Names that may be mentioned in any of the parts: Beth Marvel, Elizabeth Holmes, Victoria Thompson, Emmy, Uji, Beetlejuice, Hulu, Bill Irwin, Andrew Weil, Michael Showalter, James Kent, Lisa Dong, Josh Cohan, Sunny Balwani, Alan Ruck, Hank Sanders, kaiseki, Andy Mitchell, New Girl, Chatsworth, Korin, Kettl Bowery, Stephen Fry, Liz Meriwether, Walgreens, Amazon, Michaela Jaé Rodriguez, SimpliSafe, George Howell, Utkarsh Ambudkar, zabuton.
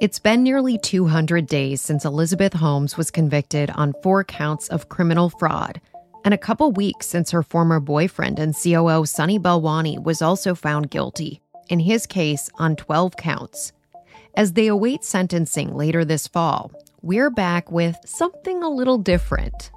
It's been nearly 200 days since Elizabeth Holmes was convicted on 4 counts of criminal fraud, and a couple weeks since her former boyfriend and COO Sunny Balwani was also found guilty, in his case on 12 counts. As they await sentencing later this fall, we're back with something a little different.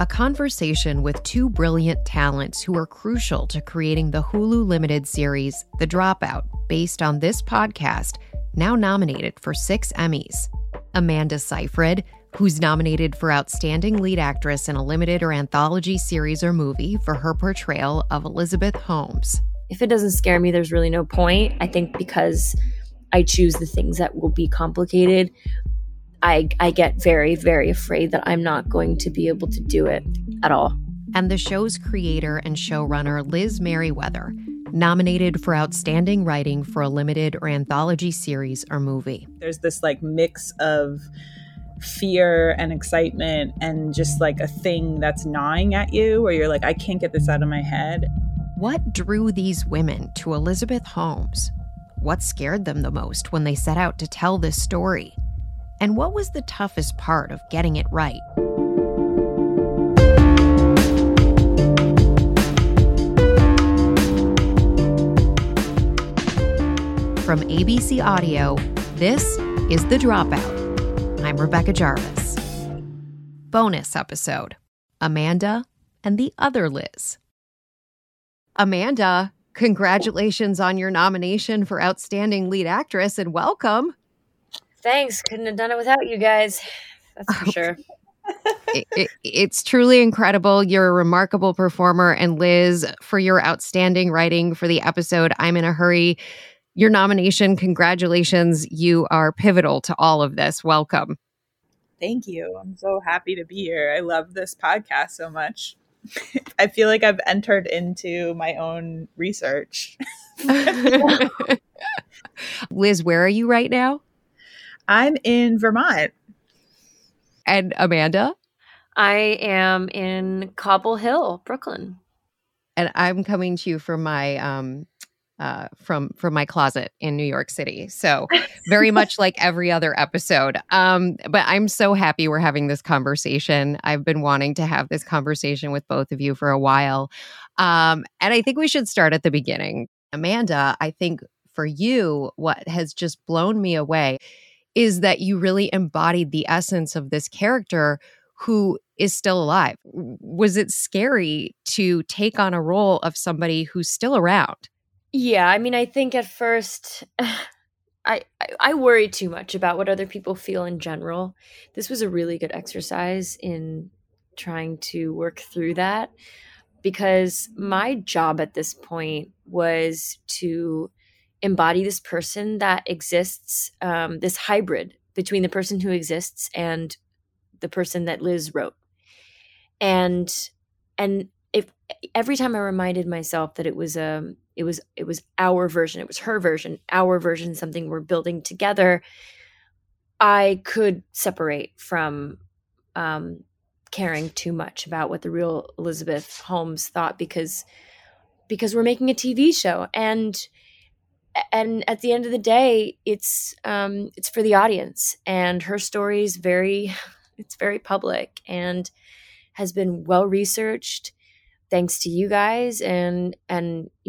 A conversation with 2 brilliant talents who are crucial to creating the Hulu limited series, The Dropout, based on this podcast, now nominated for 6 Emmys. Amanda Seyfried, who's nominated for Outstanding Lead Actress in a Limited or Anthology Series or Movie for her portrayal of Elizabeth Holmes. If it doesn't scare me, there's really no point, I think, because I choose the things that will be complicated. I get very, very afraid that I'm not going to be able to do it at all. And the show's creator and showrunner, Liz Meriwether, nominated for Outstanding Writing for a Limited or Anthology Series or Movie. There's this mix of fear and excitement and just a thing that's gnawing at you where you're I can't get this out of my head. What drew these women to Elizabeth Holmes? What scared them the most when they set out to tell this story? And what was the toughest part of getting it right? From ABC Audio, this is The Dropout. I'm Rebecca Jarvis. Bonus episode, Amanda and the other Liz. Amanda, congratulations on your nomination for Outstanding Lead Actress and welcome. Thanks. Couldn't have done it without you guys. That's for sure. It's truly incredible. You're a remarkable performer. And Liz, for your outstanding writing for the episode, I'm in a hurry. Your nomination, congratulations. You are pivotal to all of this. Welcome. Thank you. I'm so happy to be here. I love this podcast so much. I feel like I've entered into my own research. Liz, where are you right now? I'm in Vermont. And Amanda? I am in Cobble Hill, Brooklyn. And I'm coming to you from my my closet in New York City. So very much like every other episode. But I'm so happy we're having this conversation. I've been wanting to have this conversation with both of you for a while. And I think we should start at the beginning. Amanda, I think for you, what has just blown me away is that you really embodied the essence of this character who is still alive. Was it scary to take on a role of somebody who's still around? Yeah, I mean, I think at first I worry too much about what other people feel in general. This was a really good exercise in trying to work through that because my job at this point was to embody this person that exists, this hybrid between the person who exists and the person that Liz wrote. And if every time I reminded myself that it was our version, it was her version, our version, something we're building together, I could separate from caring too much about what the real Elizabeth Holmes thought because we're making a TV show and at the end of the day, it's for the audience, and her story is very public and has been well researched, thanks to you guys, and a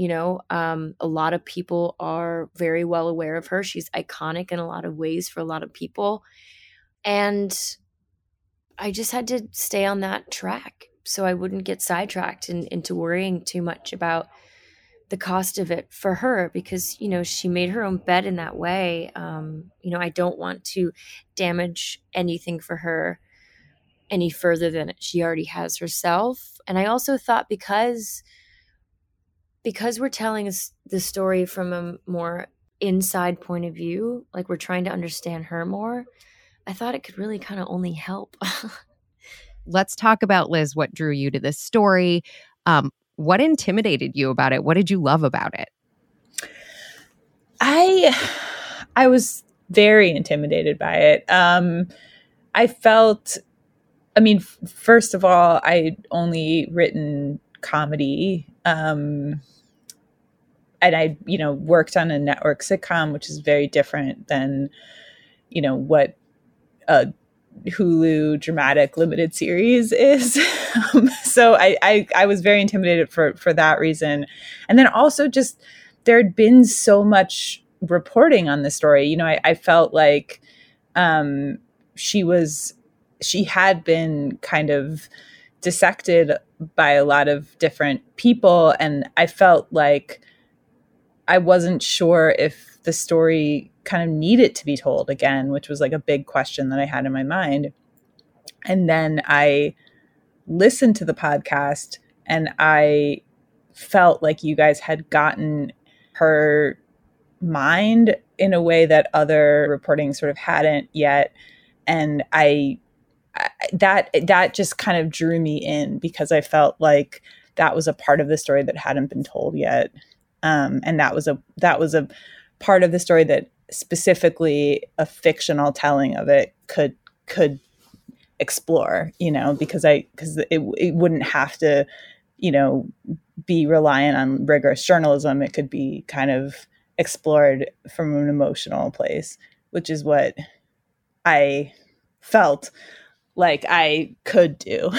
lot of people are very well aware of her. She's iconic in a lot of ways for a lot of people, and I just had to stay on that track so I wouldn't get sidetracked into worrying too much about the cost of it for her because, she made her own bed in that way. I don't want to damage anything for her any further than she already has herself. And I also thought because we're telling the story from a more inside point of view, we're trying to understand her more, I thought it could really kind of only help. Let's talk about, Liz, what drew you to this story. What intimidated you about it? What did you love about it? I was very intimidated by it. First of all, I'd only written comedy. And I worked on a network sitcom, which is very different than you know, what a Hulu dramatic limited series is. So I was very intimidated for that reason. And then also just there had been so much reporting on the story. You know, I felt like she had been kind of dissected by a lot of different people. And I felt like I wasn't sure if the story kind of needed to be told again, which was like a big question that I had in my mind. And then I listened to the podcast and I felt like you guys had gotten her mind in a way that other reporting sort of hadn't yet. And that just kind of drew me in because I felt like that was a part of the story that hadn't been told yet. And that was a part of the story that specifically a fictional telling of it could explore, you know, because it wouldn't have to, you know, be reliant on rigorous journalism. It could be kind of explored from an emotional place, which is what I felt like I could do.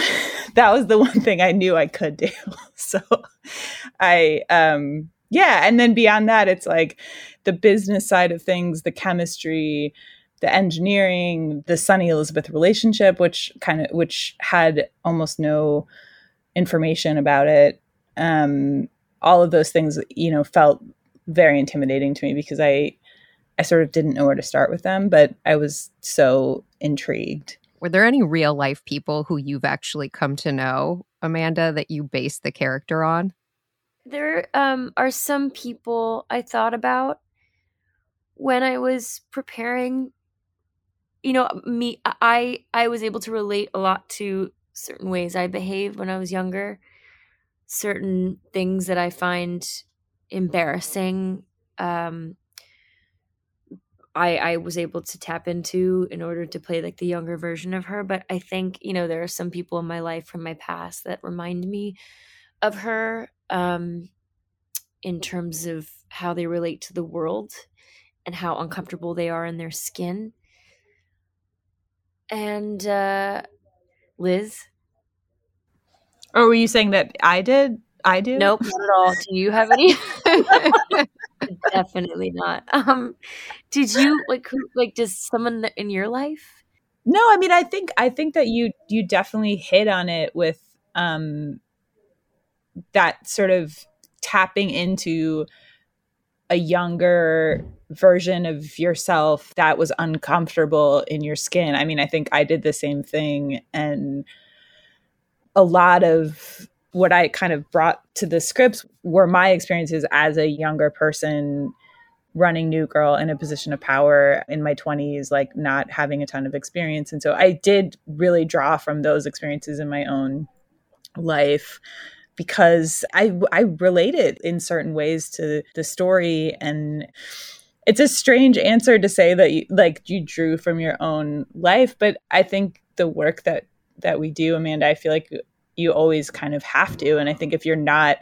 That was the one thing I knew I could do. So and then beyond that, it's like the business side of things, the chemistry, the engineering, the Sunny Elizabeth relationship, which had almost no information about it. All of those things, you know, felt very intimidating to me because I sort of didn't know where to start with them, but I was so intrigued. Were there any real life people who you've actually come to know, Amanda, that you based the character on? There are some people I thought about when I was preparing. You know, me, I was able to relate a lot to certain ways I behaved when I was younger, certain things that I find embarrassing. I was able to tap into in order to play like the younger version of her. But I think, you know, there are some people in my life from my past that remind me of her in terms of how they relate to the world and how uncomfortable they are in their skin. And Liz? Oh, were you saying that I did? I do? Nope, not at all. Do you have any? Definitely not. Did you does someone in your life? No, I mean, I think that you definitely hit on it with that sort of tapping into a younger version of yourself that was uncomfortable in your skin. I mean, I think I did the same thing, and a lot of what I kind of brought to the scripts were my experiences as a younger person running New Girl in a position of power in my 20s, like not having a ton of experience. And so I did really draw from those experiences in my own life because I related in certain ways to the story. And it's a strange answer to say that you drew from your own life. But I think the work that we do, Amanda, I feel like you always kind of have to. And I think if you're not,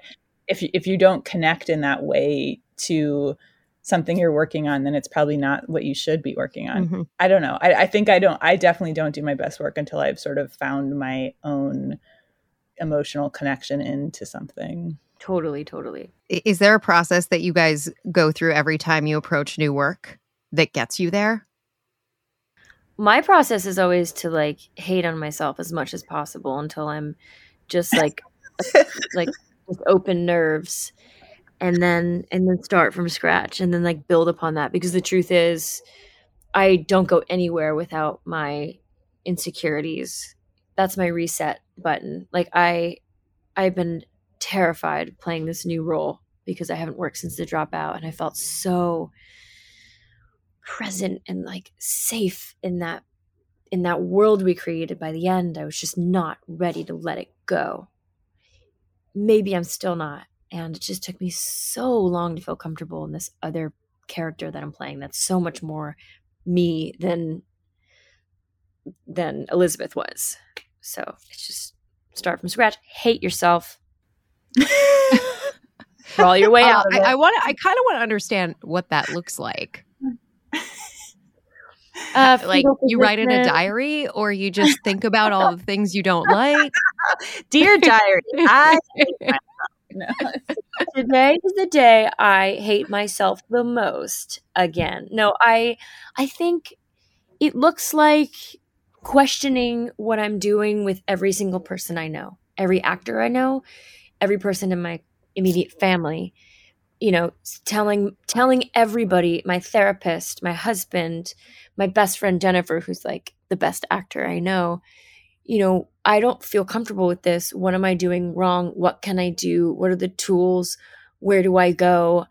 if you don't connect in that way to something you're working on, then it's probably not what you should be working on. Mm-hmm. I don't know. I definitely don't do my best work until I've sort of found my own emotional connection into something. Totally, totally. Is there a process that you guys go through every time you approach new work that gets you there? My process is always to hate on myself as much as possible until I'm just with open nerves, and then start from scratch and then build upon that, because the truth is I don't go anywhere without my insecurities. That's my reset button. I've been terrified playing this new role because I haven't worked since The Dropout, and I felt so present and safe in that world we created. By the end, I was just not ready to let it go. Maybe I'm still not. And it just took me so long to feel comfortable in this other character that I'm playing. That's so much more me than Elizabeth was. So it's just start from scratch. Hate yourself. Crawl your way out of it. I kind of want to understand what that looks like. Like you write in a diary, or you just think about all the things you don't like? Dear diary, I hate myself. No. Today is the day I hate myself the most again. No, I think it looks like questioning what I'm doing with every single person I know, every actor I know, every person in my immediate family, you know, telling everybody, my therapist, my husband, my best friend, Jennifer, who's like the best actor I know, you know, I don't feel comfortable with this. What am I doing wrong? What can I do? What are the tools? Where do I go?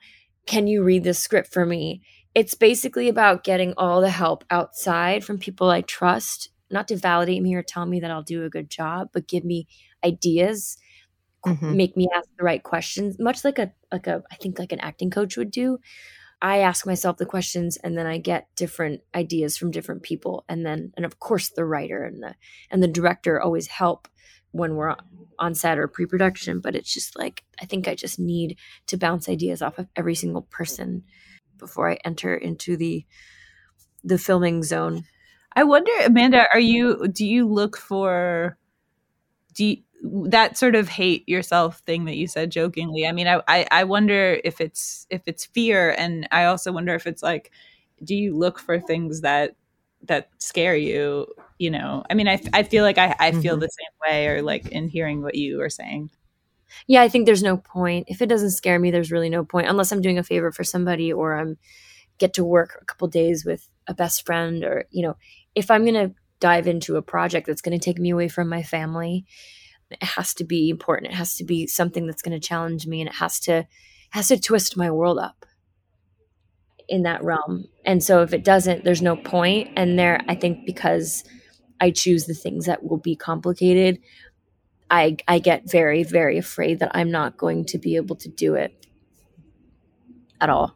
Can you read the script for me? It's basically about getting all the help outside from people I trust, not to validate me or tell me that I'll do a good job, but give me ideas, make me ask the right questions, much like I think like an acting coach would do. I ask myself the questions, and then I get different ideas from different people. And of course the writer and the director always help when we're on set or pre-production, but it's just like, I think I just need to bounce ideas off of every single person before I enter into the filming zone. I wonder, Amanda, that sort of hate yourself thing that you said jokingly. I mean, I wonder if it's fear, and I also wonder if it's like, do you look for things that scare you? You know, I mean, I feel like I feel the same way, or like in hearing what you are saying. Yeah, I think there's no point. If it doesn't scare me, there's really no point, unless I'm doing a favor for somebody, or I'm get to work a couple days with a best friend, or, you know, if I'm going to dive into a project that's going to take me away from my family, it has to be important. It has to be something that's going to challenge me, and it has to twist my world up in that realm. And so if it doesn't, there's no point. And there, I think because I choose the things that will be complicated, I get very, very afraid that I'm not going to be able to do it at all.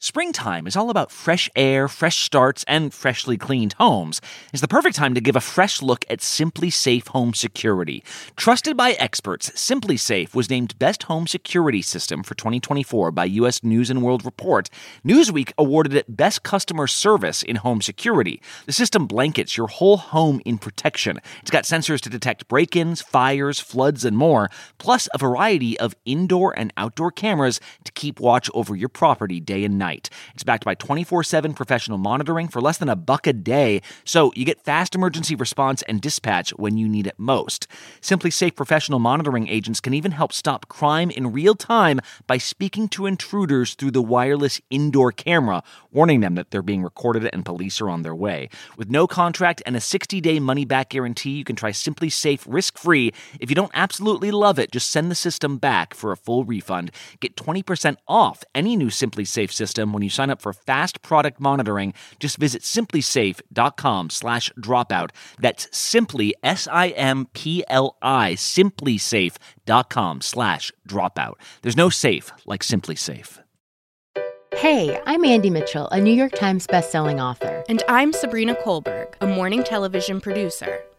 Springtime is all about fresh air, fresh starts, and freshly cleaned homes. It's the perfect time to give a fresh look at SimpliSafe Home Security. Trusted by experts, SimpliSafe was named Best Home Security System for 2024 by U.S. News & World Report. Newsweek awarded it Best Customer Service in Home Security. The system blankets your whole home in protection. It's got sensors to detect break-ins, fires, floods, and more, plus a variety of indoor and outdoor cameras to keep watch over your property day and night. It's backed by 24/7 professional monitoring for less than $1 a day, so you get fast emergency response and dispatch when you need it most. SimpliSafe professional monitoring agents can even help stop crime in real time by speaking to intruders through the wireless indoor camera, warning them that they're being recorded and police are on their way. With no contract and a 60-day money-back guarantee, you can try SimpliSafe risk-free. If you don't absolutely love it, just send the system back for a full refund. Get 20% off any new SimpliSafe system when you sign up for fast product monitoring. Just visit simplysafe.com/dropout. That's simply SIMPLI, simplysafe.com/dropout. There's no safe like SimpliSafe. Hey, I'm Andy Mitchell, a New York Times bestselling author. And I'm Sabrina Kohlberg, a morning television producer.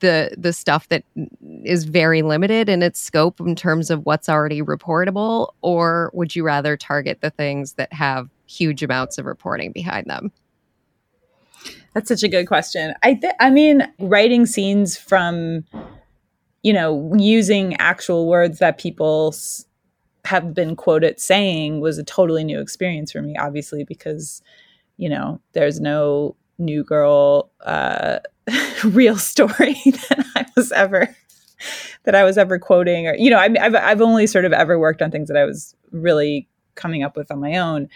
the stuff that is very limited in its scope in terms of what's already reportable, or would you rather target the things that have huge amounts of reporting behind them? That's such a good question. I mean, writing scenes from, you know, using actual words that people have been quoted saying was a totally new experience for me, obviously, because, you know, there's no New Girl real story that I was ever quoting, or, you know, I've only sort of ever worked on things that I was really coming up with on my own.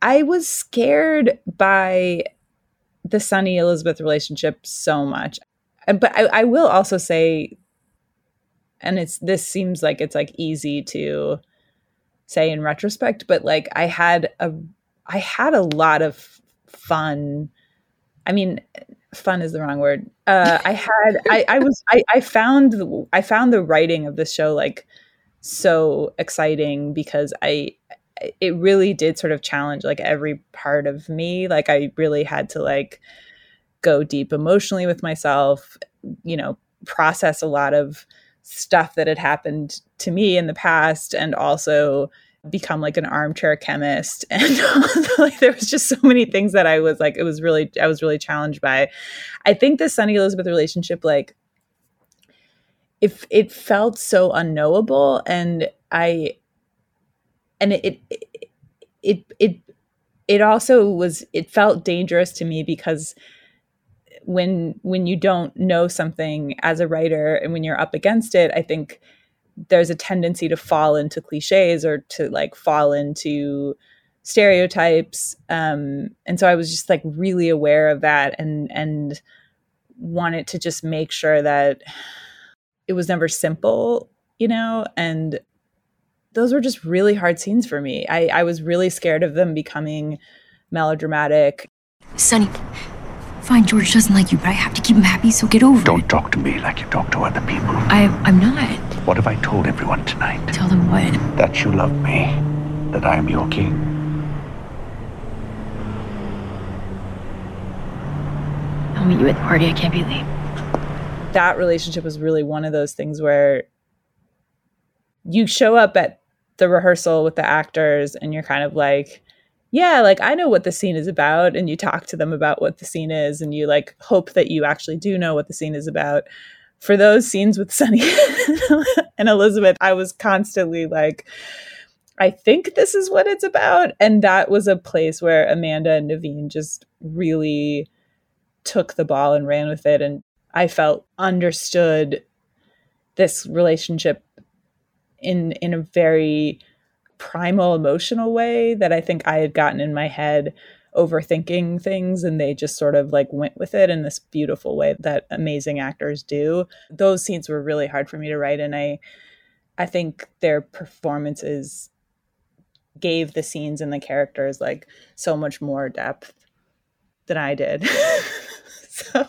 I was scared by the Sunny Elizabeth relationship so much, but I will also say, and this seems like it's easy to say in retrospect, but like I had a lot of fun. I mean, fun is the wrong word. I found the writing of this show like so exciting because it really did sort of challenge like every part of me. Like I really had to like go deep emotionally with myself, you know, process a lot of stuff that had happened to me in the past, and also become like an armchair chemist. And like there was just so many things that I was really challenged by. I think the Sunny Elizabeth relationship, like if it felt so unknowable, and it also felt dangerous to me, because when you don't know something as a writer and when you're up against it, I think there's a tendency to fall into cliches or to like fall into stereotypes. And so I was just like really aware of that and wanted to just make sure that it was never simple, you know, and those were just really hard scenes for me. I was really scared of them becoming melodramatic. Sunny, fine, George doesn't like you, but I have to keep him happy, so get over it. Don't talk to me like you talk to other people. I'm not. What have I told everyone tonight? Tell them what? That you love me, that I am your king. I'll meet you at the party. I can't be late. That relationship was really one of those things where you show up at the rehearsal with the actors and you're kind of like, yeah, like I know what the scene is about, and you talk to them about what the scene is, and you like hope that you actually do know what the scene is about. For those scenes with Sunny and Elizabeth, I was constantly like, I think this is what it's about. And that was a place where Amanda and Naveen just really took the ball and ran with it. And I felt understood this relationship in a very primal, emotional way that I think I had gotten in my head overthinking things, and they just sort of like went with it in this beautiful way that amazing actors do. Those scenes were really hard for me to write, and I think their performances gave the scenes and the characters like so much more depth than I did. So.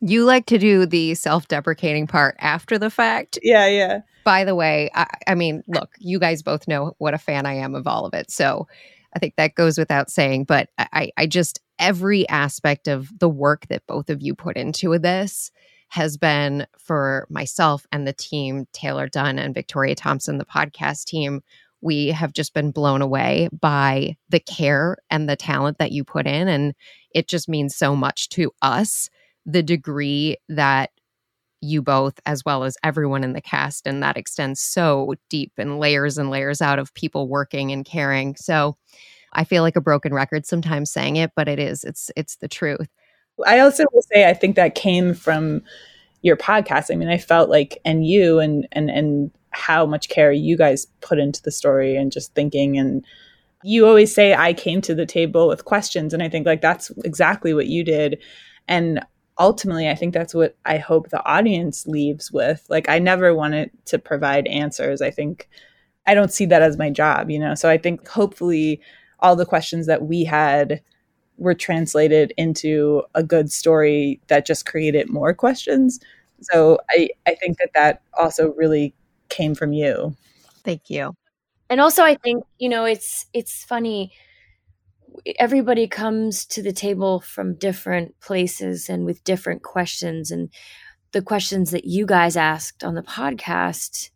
You like to do the self-deprecating part after the fact. Yeah. By the way, I mean, look, you guys both know what a fan I am of all of it, so I think that goes without saying, but I just, every aspect of the work that both of you put into this has been, for myself and the team, Taylor Dunn and Victoria Thompson, the podcast team, we have just been blown away by the care and the talent that you put in. And it just means so much to us, the degree that you both, as well as everyone in the cast, and that extends so deep and layers out of people working and caring. So I feel like a broken record sometimes saying it, but it's the truth. I also will say, I think that came from your podcast. I mean, I felt like, and you and how much care you guys put into the story and just thinking, and you always say I came to the table with questions, and I think like that's exactly what you did. And ultimately, I think that's what I hope the audience leaves with. Like, I never wanted to provide answers. I think I don't see that as my job, you know? So I think hopefully all the questions that we had were translated into a good story that just created more questions. So I think that also really came from you. Thank you. And also, I think, you know, it's funny. Everybody comes to the table from different places and with different questions. And the questions that you guys asked on the podcast,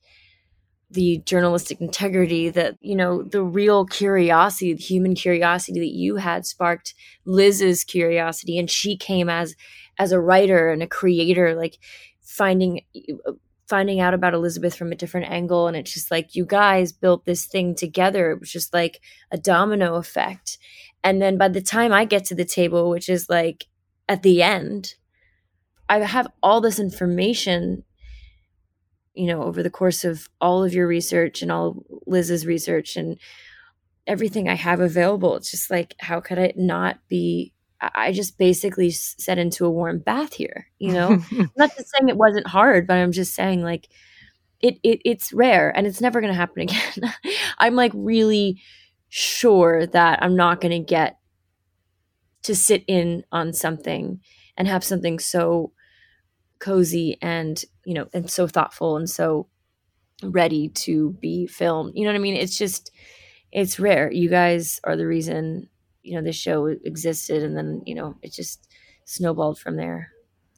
the journalistic integrity, that, you know, the real curiosity, the human curiosity that you had sparked Liz's curiosity. And she came as a writer and a creator, like finding out about Elizabeth from a different angle. And it's just like, you guys built this thing together. It was just like a domino effect. And then by the time I get to the table, which is like at the end, I have all this information, you know, over the course of all of your research and all Liz's research and everything I have available. It's just like, how could it not be? I just basically set into a warm bath here, you know? Not just saying it wasn't hard, but I'm just saying, like, it's rare and it's never going to happen again. I'm like really sure that I'm not going to get to sit in on something and have something so cozy and, you know, and so thoughtful and so ready to be filmed. You know what I mean? It's just, it's rare. You guys are the reason, you know, this show existed, and then, you know, it just snowballed from there.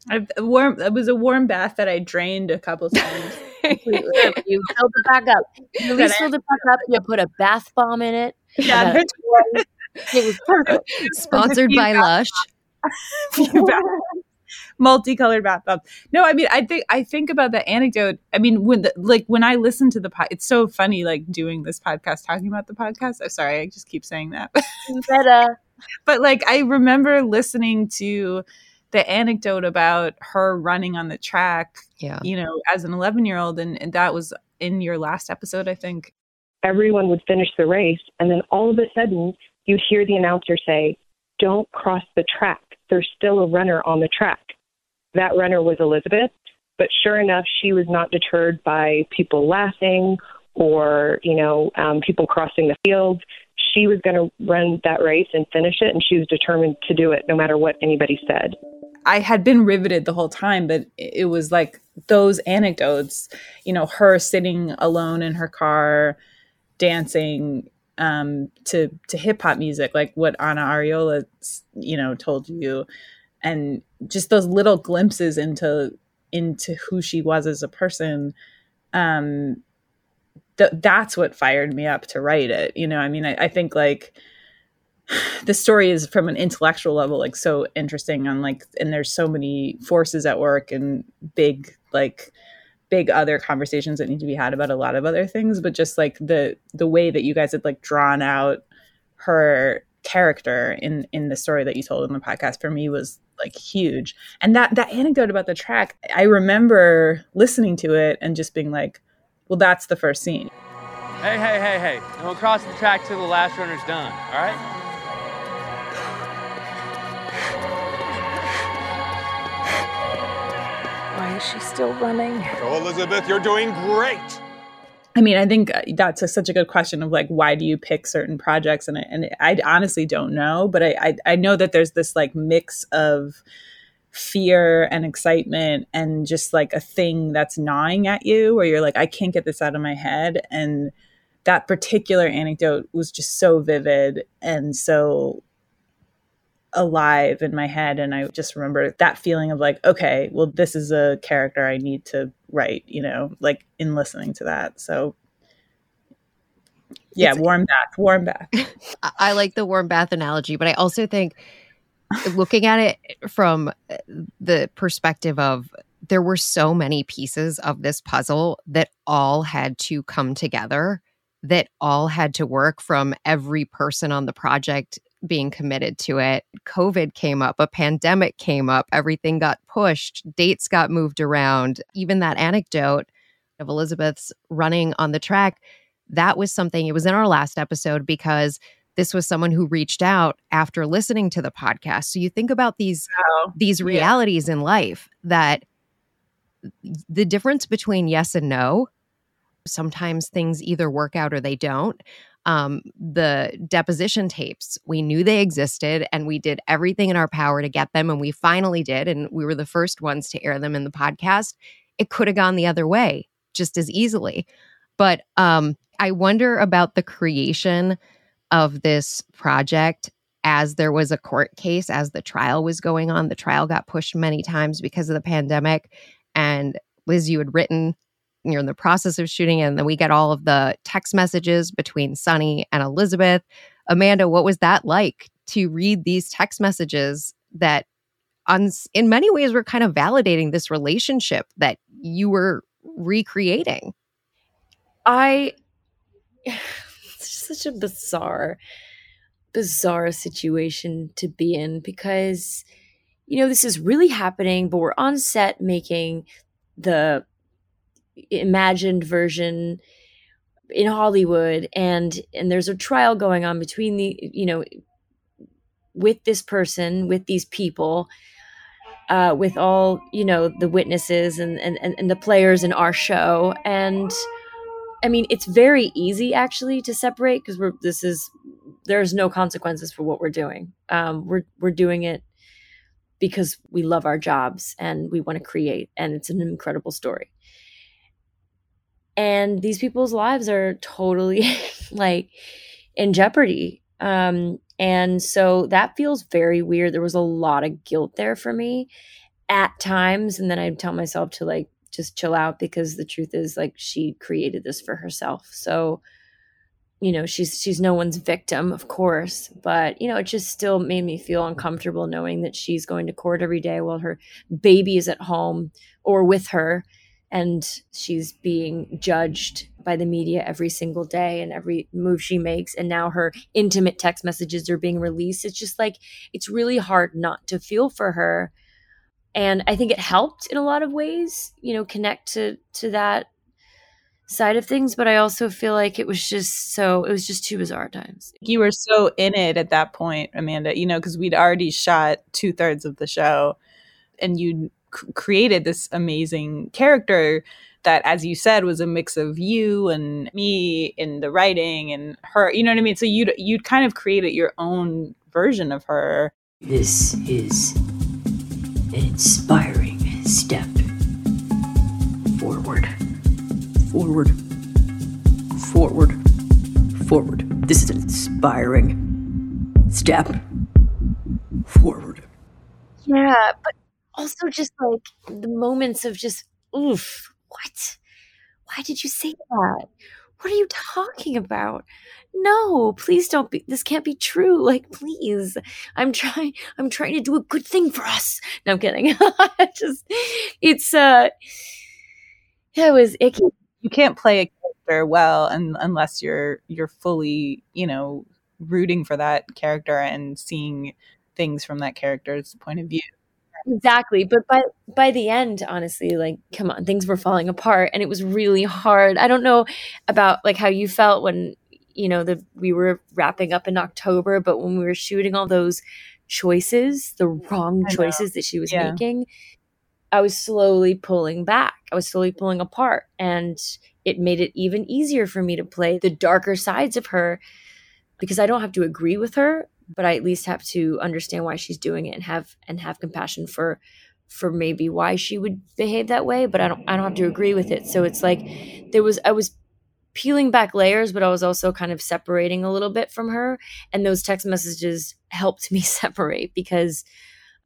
It was a warm bath that I drained a couple times. You filled it back up. You filled it back up. You put a bath bomb in it. Yeah, it was perfect. Sponsored by Lush. Multicolored bath bomb. No, I mean, I think about the anecdote. I mean, when I listen to the podcast, it's so funny, like doing this podcast, talking about the podcast. I'm sorry, I just keep saying that. But like, I remember listening to the anecdote about her running on the track, yeah, you know, as an 11-year-old. And that was in your last episode, I think. Everyone would finish the race. And then all of a sudden you'd hear the announcer say, "Don't cross the track. There's still a runner on the track." That runner was Elizabeth, but sure enough, she was not deterred by people laughing or, you know, people crossing the field. She was going to run that race and finish it, and she was determined to do it no matter what anybody said. I had been riveted the whole time, but it was like those anecdotes, you know, her sitting alone in her car, dancing to hip hop music, like what Anna Ariola, you know, told you. And just those little glimpses into who she was as a person, that's what fired me up to write it. You know, I mean, I think like the story is from an intellectual level, like so interesting on like, and there's so many forces at work and big other conversations that need to be had about a lot of other things. But just like the way that you guys had like drawn out her character in the story that you told in the podcast for me was like huge. And that anecdote about the track, I remember listening to it and just being like, well, that's the first scene. Hey. And we'll cross the track till the last runner's done. All right? Why is she still running? Oh, Elizabeth, you're doing great. I mean, I think that's such a good question of like, why do you pick certain projects? And I honestly don't know, but I know that there's this like mix of fear and excitement and just like a thing that's gnawing at you where you're like, I can't get this out of my head. And that particular anecdote was just so vivid and so alive in my head. And I just remember that feeling of like, okay, well, this is a character I need to write, you know, like in listening to that. So yeah, warm bath. I like the warm bath analogy, but I also think looking at it from the perspective of there were so many pieces of this puzzle that all had to come together, that all had to work, from every person on the project being committed to it. COVID came up, a pandemic came up, everything got pushed, dates got moved around. Even that anecdote of Elizabeth's running on the track, that was something, it was in our last episode because This was someone who reached out after listening to the podcast. So you think about these realities in life, that the difference between yes and no, sometimes things either work out or they don't. The deposition tapes, we knew they existed and we did everything in our power to get them. And we finally did. And we were the first ones to air them in the podcast. It could have gone the other way just as easily. But I wonder about the creation of this project, as there was a court case, as the trial was going on. The trial got pushed many times because of the pandemic. And Liz, you had written, you're in the process of shooting, and then we get all of the text messages between Sunny and Elizabeth. Amanda, what was that like to read these text messages that in many ways were kind of validating this relationship that you were recreating? It's such a bizarre situation to be in, because, you know, this is really happening, but we're on set making the imagined version in Hollywood, and there's a trial going on between the, you know, with this person, with these people, with all, you know, the witnesses and the players in our show. And I mean, it's very easy actually to separate, because there's no consequences for what we're doing. We're doing it because we love our jobs and we want to create, and it's an incredible story. And these people's lives are totally like in jeopardy. And so that feels very weird. There was a lot of guilt there for me at times. And then I'd tell myself to like, just chill out, because the truth is, like, she created this for herself. So, you know, she's no one's victim, of course, but, you know, it just still made me feel uncomfortable knowing that she's going to court every day while her baby is at home or with her, and she's being judged by the media every single day and every move she makes. And now her intimate text messages are being released. It's just like, it's really hard not to feel for her. And I think it helped in a lot of ways, you know, connect to that side of things. But I also feel like it was just two bizarre times. You were so in it at that point, Amanda, you know, because we'd already shot 2/3 of the show, and you created this amazing character that, as you said, was a mix of you and me in the writing and her, you know what I mean? So you'd kind of created your own version of her. This is an inspiring step forward. This is an inspiring step forward. Yeah, but also just like the moments of just, oof, what? Why did you say that? What are you talking about? No, please don't be, this can't be true. Like, please, I'm trying to do a good thing for us. No, I'm kidding. It was icky. You can't play a character well unless you're fully, you know, rooting for that character and seeing things from that character's point of view. Exactly. But by the end, honestly, like, come on, things were falling apart and it was really hard. I don't know about like how you felt when, you know, we were wrapping up in October, but when we were shooting all those choices, the wrong choices that she was making, I was slowly pulling back. I was slowly pulling apart, and it made it even easier for me to play the darker sides of her, because I don't have to agree with her, but I at least have to understand why she's doing it and have compassion for maybe why she would behave that way. But I don't have to agree with it. So it's like I was peeling back layers, but I was also kind of separating a little bit from her. And those text messages helped me separate, because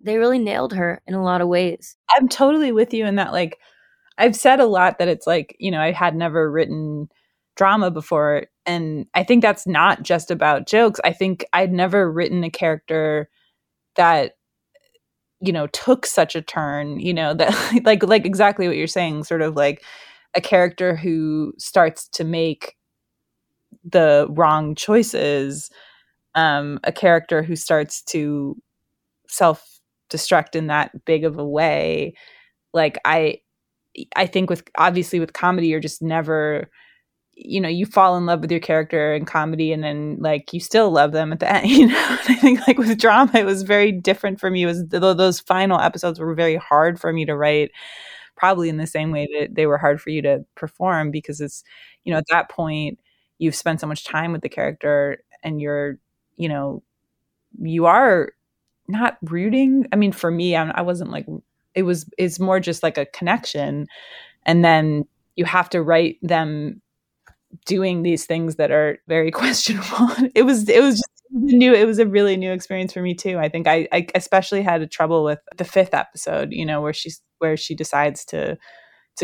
they really nailed her in a lot of ways. I'm totally with you in that. Like, I've said a lot that it's like, you know, I had never written drama before. And I think that's not just about jokes. I think I'd never written a character that, you know, took such a turn, you know, that like exactly what you're saying, sort of like a character who starts to make the wrong choices, a character who starts to self-destruct in that big of a way. Like I think with comedy, you're just never you know, you fall in love with your character in comedy and then like you still love them at the end, you know. And I think like with drama, it was very different for me. It was those final episodes were very hard for me to write, probably in the same way that they were hard for you to perform, because it's, you know, at that point you've spent so much time with the character and you're, you know, you are not rooting. I mean, for me, I wasn't like, it's more just like a connection. And then you have to write them doing these things that are very questionable. It was a really new experience for me too. I think I especially had trouble with the fifth episode, you know, where she decides to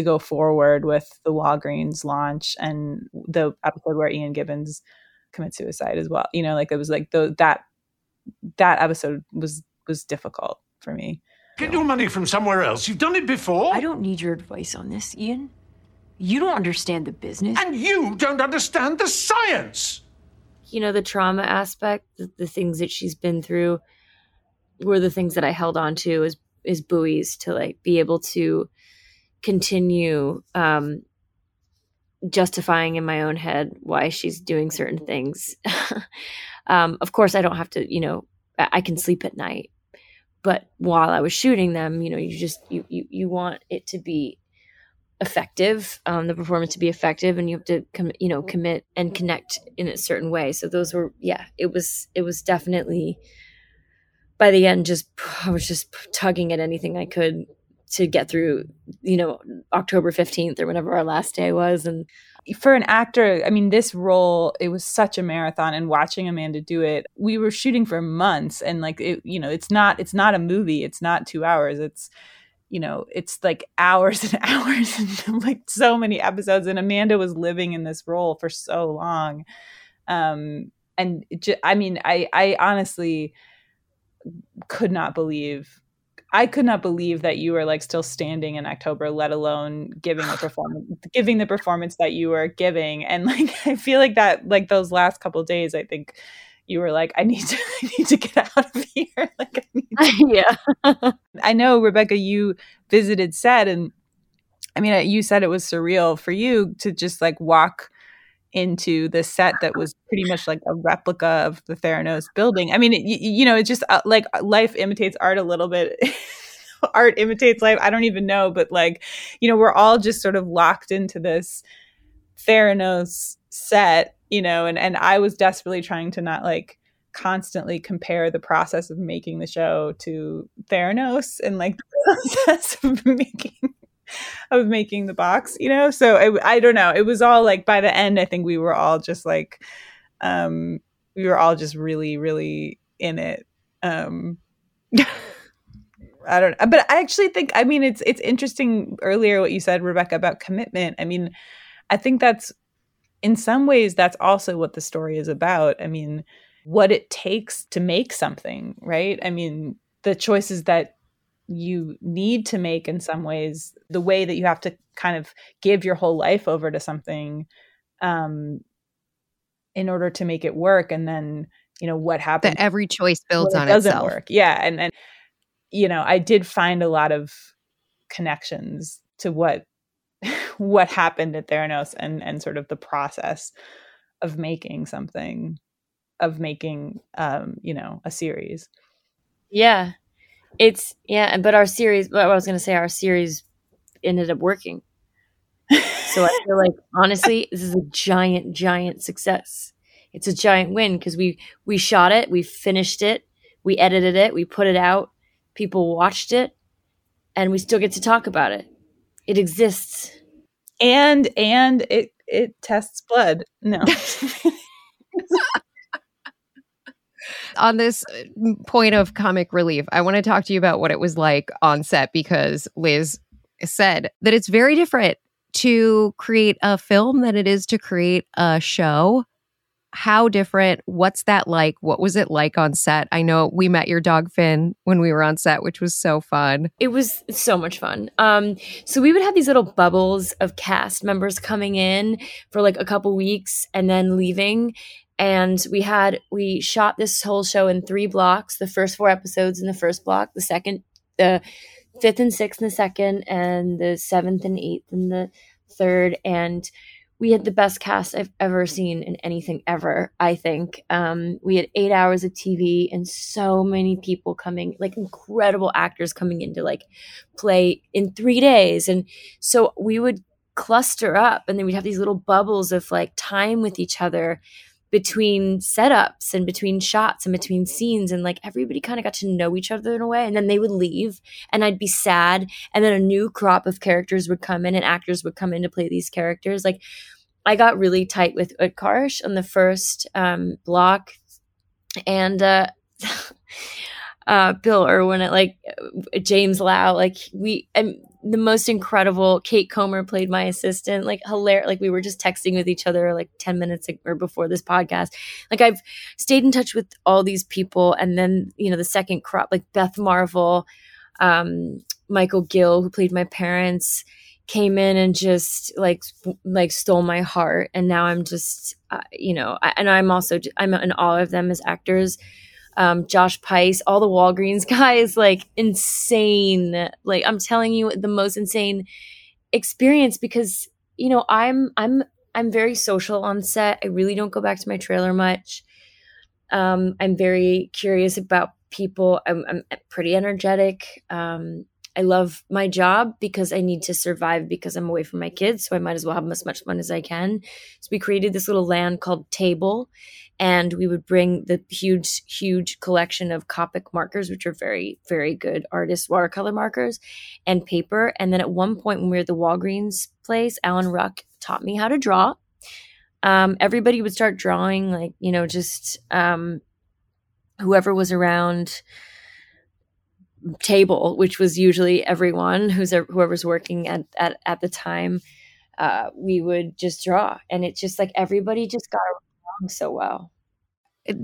go forward with the Walgreens launch, and the episode where Ian Gibbons commits suicide as well. You know, like it was like that episode was difficult for me. Get your money from somewhere else. You've done it before. I don't need your advice on this, Ian. You don't understand the business. And you don't understand the science. You know, the trauma aspect, the things that she's been through were the things that I held on to as buoys to like be able to continue justifying in my own head why she's doing certain things. Of course, I don't have to, you know, I can sleep at night. But while I was shooting them, you know, you just, you want it to be effective, the performance to be effective, and you have to, commit and connect in a certain way. So those were, it was definitely, by the end, I was just tugging at anything I could to get through, you know, October 15th or whenever our last day was. And for an actor, I mean, this role, it was such a marathon, and watching Amanda do it, we were shooting for months, and like, it, you know, it's not a movie. It's not 2 hours. It's, you know, it's like hours and hours and like so many episodes. And Amanda was living in this role for so long. And I honestly could not believe that you were like still standing in October, let alone giving the performance that you were giving. And like, I feel like that, like those last couple of days, I think you were like, I need to get out of here. Like, yeah. I know, Rebecca, you visited set, and I mean, you said it was surreal for you to just like walk into the set that was pretty much like a replica of the Theranos building. I mean, it's just like life imitates art a little bit. Art imitates life. I don't even know. But like, you know, we're all just sort of locked into this Theranos set, you know, and I was desperately trying to not like constantly compare the process of making the show to Theranos and like the process of making the box, you know. So I don't know, it was all like, by the end, I think we were all just like we were all just really, really in it. I don't know, but I actually think, I mean, it's interesting earlier what you said, Rebecca, about commitment. I mean, I think that's in some ways that's also what the story is about. I mean, what it takes to make something, right? I mean, the choices that you need to make in some ways, the way that you have to kind of give your whole life over to something in order to make it work. And then, you know, what happens. That every choice builds on itself. It doesn't work. Yeah. And, you know, I did find a lot of connections to what happened at Theranos and sort of the process of making something, of making, you know, a series. Yeah. It's, yeah, but our series ended up working. So I feel like, honestly, this is a giant, giant success. It's a giant win because we shot it, we finished it, we edited it, we put it out, people watched it, and we still get to talk about it. It exists. And it tests blood. No. On this point of comic relief, I want to talk to you about what it was like on set, because Liz said that it's very different to create a film than it is to create a show. How different? What's that like? What was it like on set? I know we met your dog Finn when we were on set, which was so fun. It was so much fun. So we would have these little bubbles of cast members coming in for like a couple weeks and then leaving. And we shot this whole show in 3 blocks, the first 4 episodes in the first block, the 5th and 6th in the second, and the 7th and 8th in the third. And We had the best cast I've ever seen in anything ever, I think. We had 8 hours of TV and so many people coming, like incredible actors coming in to like play in 3 days. And so we would cluster up and then we'd have these little bubbles of like time with each other between setups and between shots and between scenes. And like everybody kind of got to know each other in a way. And then they would leave and I'd be sad. And then a new crop of characters would come in and actors would come in to play these characters. Like, I got really tight with Utkarsh on the first block, and Bill Irwin, at like James Lau, like and the most incredible. Kate Comer played my assistant, like hilarious. Like we were just texting with each other like 10 minutes or before this podcast. Like I've stayed in touch with all these people, and then you know the second crop, like Beth Marvel, Michael Gill, who played my parents, came in and just like stole my heart. And now I'm just, and I'm in awe of them as actors. Josh Pace, all the Walgreens guys, like insane. Like I'm telling you, the most insane experience, because, you know, I'm very social on set. I really don't go back to my trailer much. I'm very curious about people. I'm pretty energetic. I love my job because I need to survive because I'm away from my kids. So I might as well have as much fun as I can. So we created this little land called Table, and we would bring the huge, huge collection of Copic markers, which are very, very good artist watercolor markers, and paper. And then at one point when we were at the Walgreens place, Alan Ruck taught me how to draw. Everybody would start drawing, like, you know, just whoever was around Table, which was usually everyone whoever's working at the time. We would just draw, and it's just like everybody just got along so well.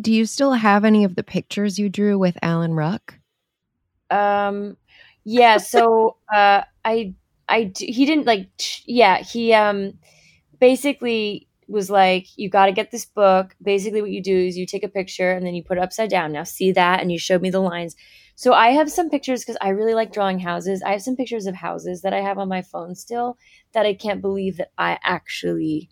Do you still have any of the pictures you drew with Alan Ruck? Yeah. So he didn't like. Yeah. He basically was like, you got to get this book. Basically, what you do is you take a picture and then you put it upside down. Now see that, and you showed me the lines. So I have some pictures, because I really like drawing houses. I have some pictures of houses that I have on my phone still that I can't believe that I actually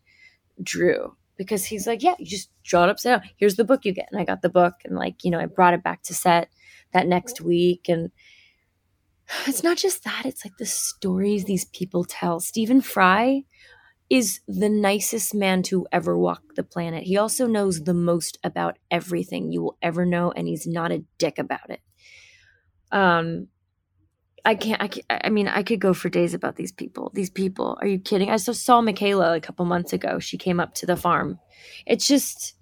drew, because he's like, yeah, you just draw it upside down. Here's the book you get. And I got the book, and like, you know, I brought it back to set that next week. And it's not just that. It's like the stories these people tell. Stephen Fry is the nicest man to ever walk the planet. He also knows the most about everything you will ever know, and he's not a dick about it. I could go for days about these people. These people, are you kidding? I saw Michaela a couple months ago. She came up to the farm. It's just,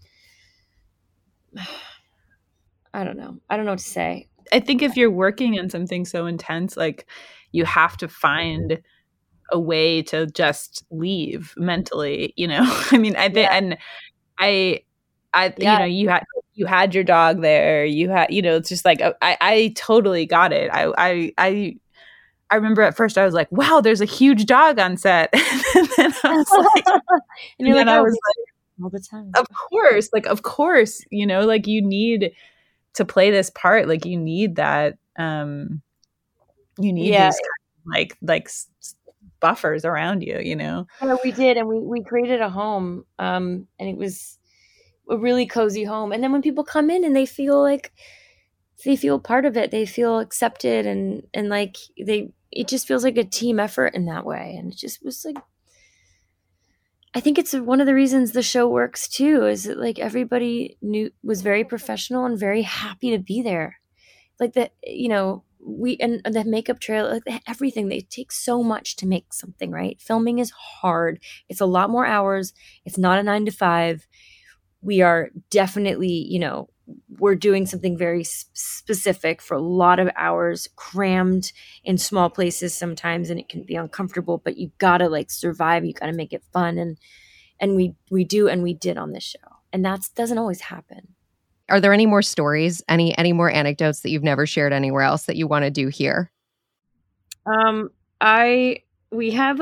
I don't know what to say. I think if you're working on something so intense, like, you have to find a way to just leave mentally, you know? I mean, I think, yeah. And I yeah. You know, you had your dog there. You had, you know, it's just like, I totally got it. I remember at first I was like, wow, there's a huge dog on set. And then I was like, all the time. Of course, you know, like, you need to play this part. Like, you need that. You need these kind of like buffers around you, you know? Yeah, we did. And we created a home. And it was a really cozy home. And then when people come in and they feel like they feel part of it, they feel accepted, and like it just feels like a team effort in that way. And it just was like, I think it's one of the reasons the show works too, is that like everybody was very professional and very happy to be there. Like that, you know, and the makeup trailer, like everything, they take so much to make something, right? Filming is hard. It's a lot more hours. It's not a 9 to 5. We are definitely, you know, we're doing something very specific for a lot of hours, crammed in small places sometimes, and it can be uncomfortable, but you gotta like survive. You gotta make it fun. And we do, and we did on this show. And that doesn't always happen. Are there any more stories, any more anecdotes that you've never shared anywhere else that you want to do here? We have,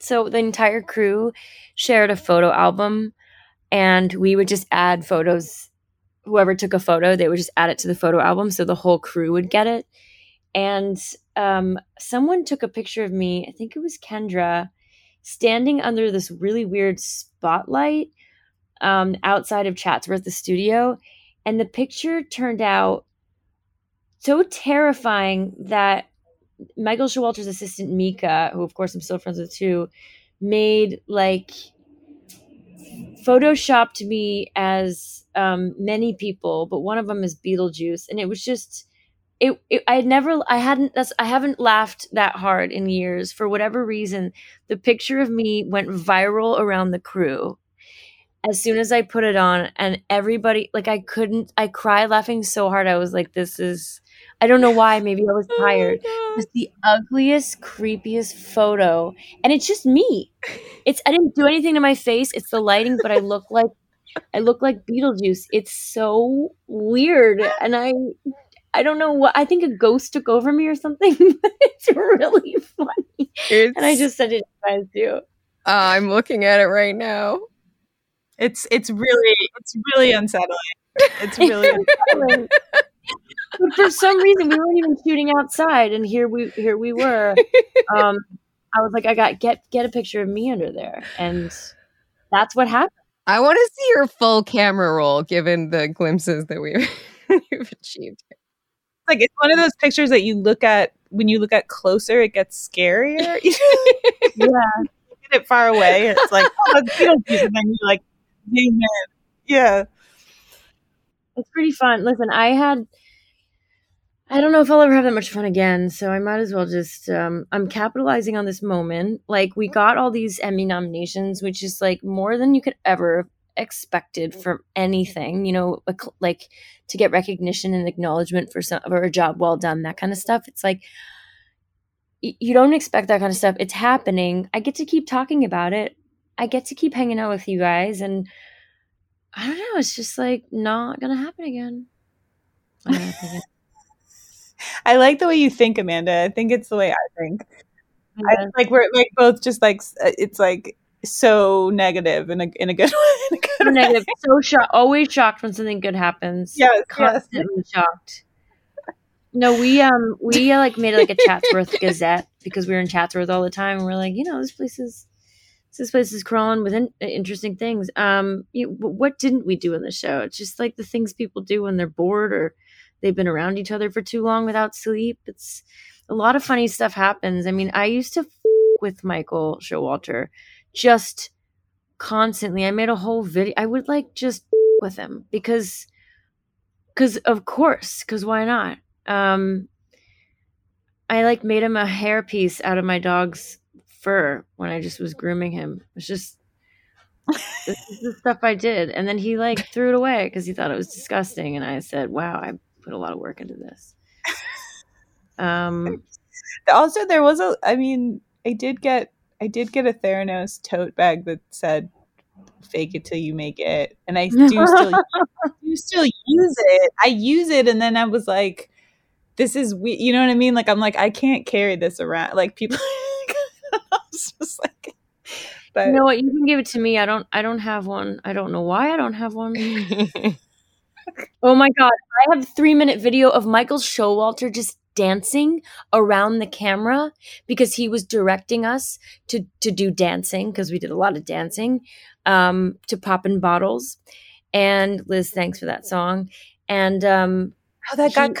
so the entire crew shared a photo album. And we would just add photos. Whoever took a photo, they would just add it to the photo album, so the whole crew would get it. And someone took a picture of me, I think it was Kendra, standing under this really weird spotlight outside of Chatsworth, the studio. And the picture turned out so terrifying that Michael Showalter's assistant, Mika, who of course I'm still friends with too, made like photoshopped me as many people, but one of them is Beetlejuice. And it was just, I haven't laughed that hard in years. For whatever reason, the picture of me went viral around the crew as soon as I put it on, and everybody, like, I cried laughing so hard. I was like, this is, I don't know why. Maybe I was tired. It was the ugliest, creepiest photo. And it's just me. I didn't do anything to my face. It's the lighting, but I look like Beetlejuice. It's so weird. And I don't know what, I think a ghost took over me or something. It's really funny. And I just sent it to you guys too. I'm looking at it right now. It's really unsettling. It's really unsettling. But for some reason, we weren't even shooting outside, and here we were. I was like, I got get a picture of me under there, and that's what happened. I want to see your full camera roll, given the glimpses that we've achieved. Like, it's one of those pictures that you look at when you look at closer, it gets scarier. Yeah, get it far away, it's like, oh, Beetlejuice, and then you like, amen. Yeah. It's pretty fun. Listen, I don't know if I'll ever have that much fun again, so I might as well just, I'm capitalizing on this moment. Like, we got all these Emmy nominations, which is like more than you could ever have expected from anything, you know, like to get recognition and acknowledgement for a job well done, that kind of stuff. It's like, you don't expect that kind of stuff. It's happening. I get to keep talking about it. I get to keep hanging out with you guys, and I don't know. It's just like not going to happen again. I like the way you think, Amanda. I think it's the way I think. Yeah. I, like, we're like both just like, it's like so negative in a good way. So negative. So shocked. Always shocked when something good happens. Yeah, constantly shocked. No, we like made like a Chatsworth Gazette because we were in Chatsworth all the time, and we're like, you know, this place is crawling with interesting things. What didn't we do in the show? It's just like the things people do when they're bored or they've been around each other for too long without sleep. It's a lot of funny stuff happens. I mean, I used to with Michael Showalter just constantly. I made a whole video. I would like just with him because why not? I like made him a hairpiece out of my dog's fur when I just was grooming him. It's just this is the stuff I did, and then he like threw it away because he thought it was disgusting, and I said, wow, I put a lot of work into this. Also, there was a I did get a Theranos tote bag that said fake it till you make it, and I do still use it. I use it, and then I was like, this is weird, you know what I mean? Like, I'm like, I can't carry this around, like people just like, but you know what, you can give it to me. I don't have one. I don't know why I don't have one. Oh my god, I have a 3-minute video of Michael Showalter just dancing around the camera because he was directing us to do dancing, because we did a lot of dancing to Poppin' Bottles. And Liz, thanks for that song. And that got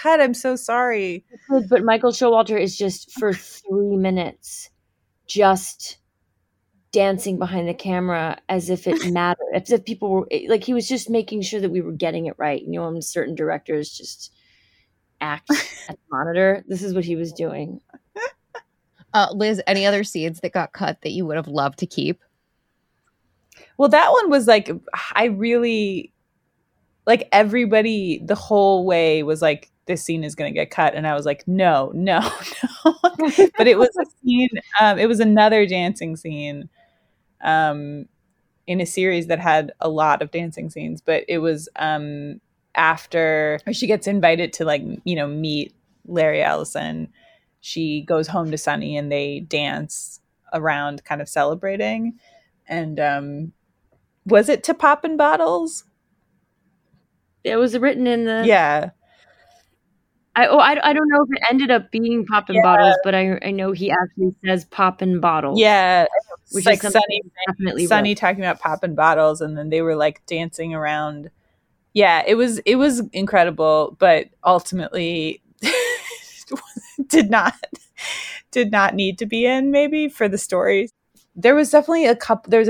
cut. I'm so sorry. But Michael Showalter is just for 3 minutes just dancing behind the camera as if it mattered, as if people were like, he was just making sure that we were getting it right. You know, when certain directors just act at the monitor, this is what he was doing. Liz, any other seeds that got cut that you would have loved to keep? Well, that one was like, I really, like, everybody the whole way was like, this scene is going to get cut. And I was like, no. But it was a scene. It was another dancing scene in a series that had a lot of dancing scenes. But it was after she gets invited to, like, you know, meet Larry Ellison. She goes home to Sunny and they dance around kind of celebrating. And was it to Poppin' Bottles? It was written in the... Yeah. I don't know if it ended up being poppin' bottles, but I know he actually says poppin' bottles. Yeah, which like is Sunny talking about poppin' bottles, and then they were like dancing around. Yeah, it was incredible, but ultimately did not need to be in maybe for the story. There was definitely a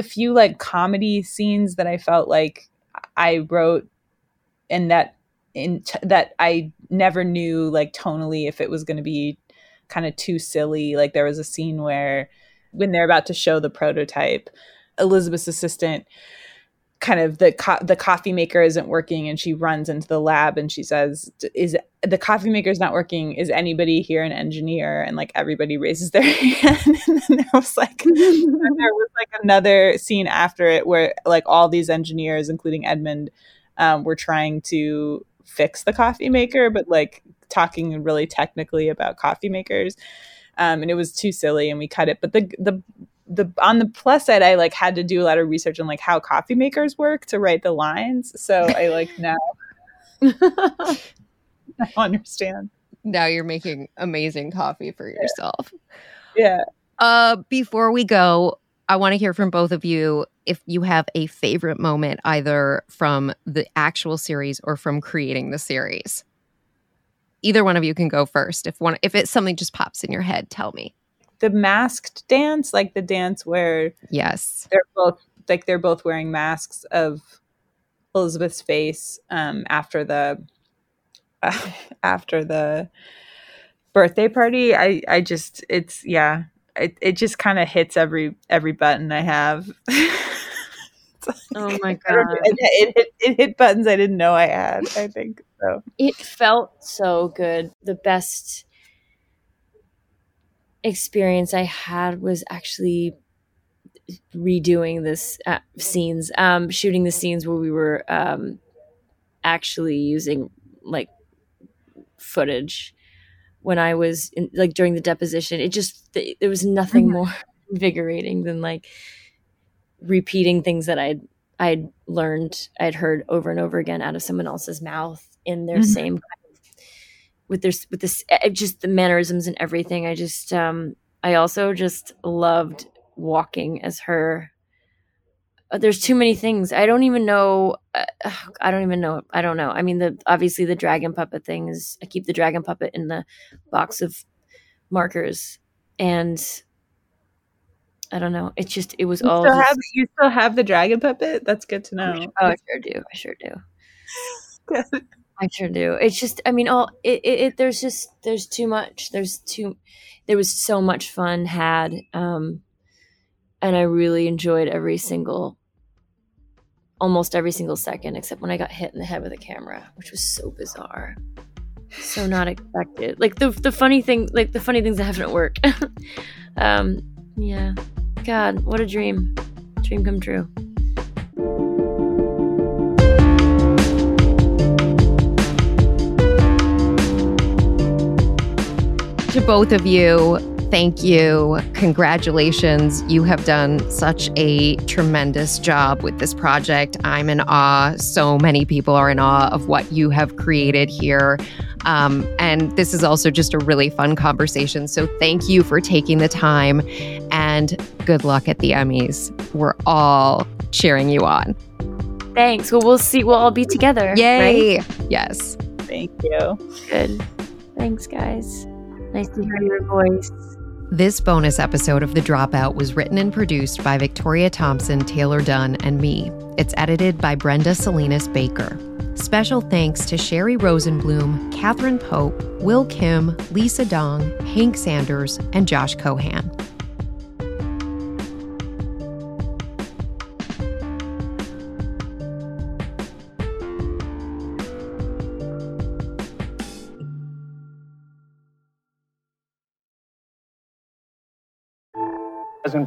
few like comedy scenes that I felt like I wrote and that I never knew like tonally if it was going to be kind of too silly. Like there was a scene where when they're about to show the prototype, Elizabeth's assistant kind of the coffee maker isn't working, and she runs into the lab and she says, "Is the coffee maker's not working? Is anybody here an engineer?" And like everybody raises their hand. And then there was like another scene after it where like all these engineers, including Edmund, were trying to fix the coffee maker, but like talking really technically about coffee makers, and it was too silly, and we cut it. But the on the plus side, I like had to do a lot of research on like how coffee makers work to write the lines. So I like now I understand. Now you're making amazing coffee for yourself. Yeah. Before we go, I want to hear from both of you if you have a favorite moment either from the actual series or from creating the series. Either one of you can go first. If it's something just pops in your head, tell me. The masked dance, like the dance where they're both wearing masks of Elizabeth's face after the birthday party. It just kind of hits every button I have. Like, oh my God! It hit buttons I didn't know I had. I think so. It felt so good. The best experience I had was actually redoing this scenes, shooting the scenes where we were actually using like footage when I was in, like during the deposition. It just, there was nothing more invigorating than like repeating things that I'd learned, I'd heard over and over again out of someone else's mouth in their same with this, just the mannerisms and everything. I just, I also just loved walking as her. There's too many things. I don't even know. I don't know. I mean, obviously the dragon puppet thing is, I keep the dragon puppet in the box of markers, and I don't know. It's just, it was all. You still have the dragon puppet? That's good to know. Oh, I sure do. I sure do. It's just, I mean, there's too much. There was so much fun had, and I really enjoyed almost every single second, except when I got hit in the head with a camera, which was so bizarre, so not expected. Like the funny things that haven't worked. Yeah, God, what a dream! Dream come true. To both of you, thank you. Congratulations. You have done such a tremendous job with this project. I'm in awe. So many people are in awe of what you have created here. And this is also just a really fun conversation. So thank you for taking the time, and good luck at the Emmys. We're all cheering you on. Thanks. Well, we'll see. We'll all be together. Yay. Right? Yes. Thank you. Good. Thanks, guys. Nice to hear your voice. This bonus episode of The Dropout was written and produced by Victoria Thompson, Taylor Dunn, and me. It's edited by Brenda Salinas Baker. Special thanks to Sherry Rosenblum, Catherine Pope, Will Kim, Lisa Dong, Hank Sanders, and Josh Cohan. As in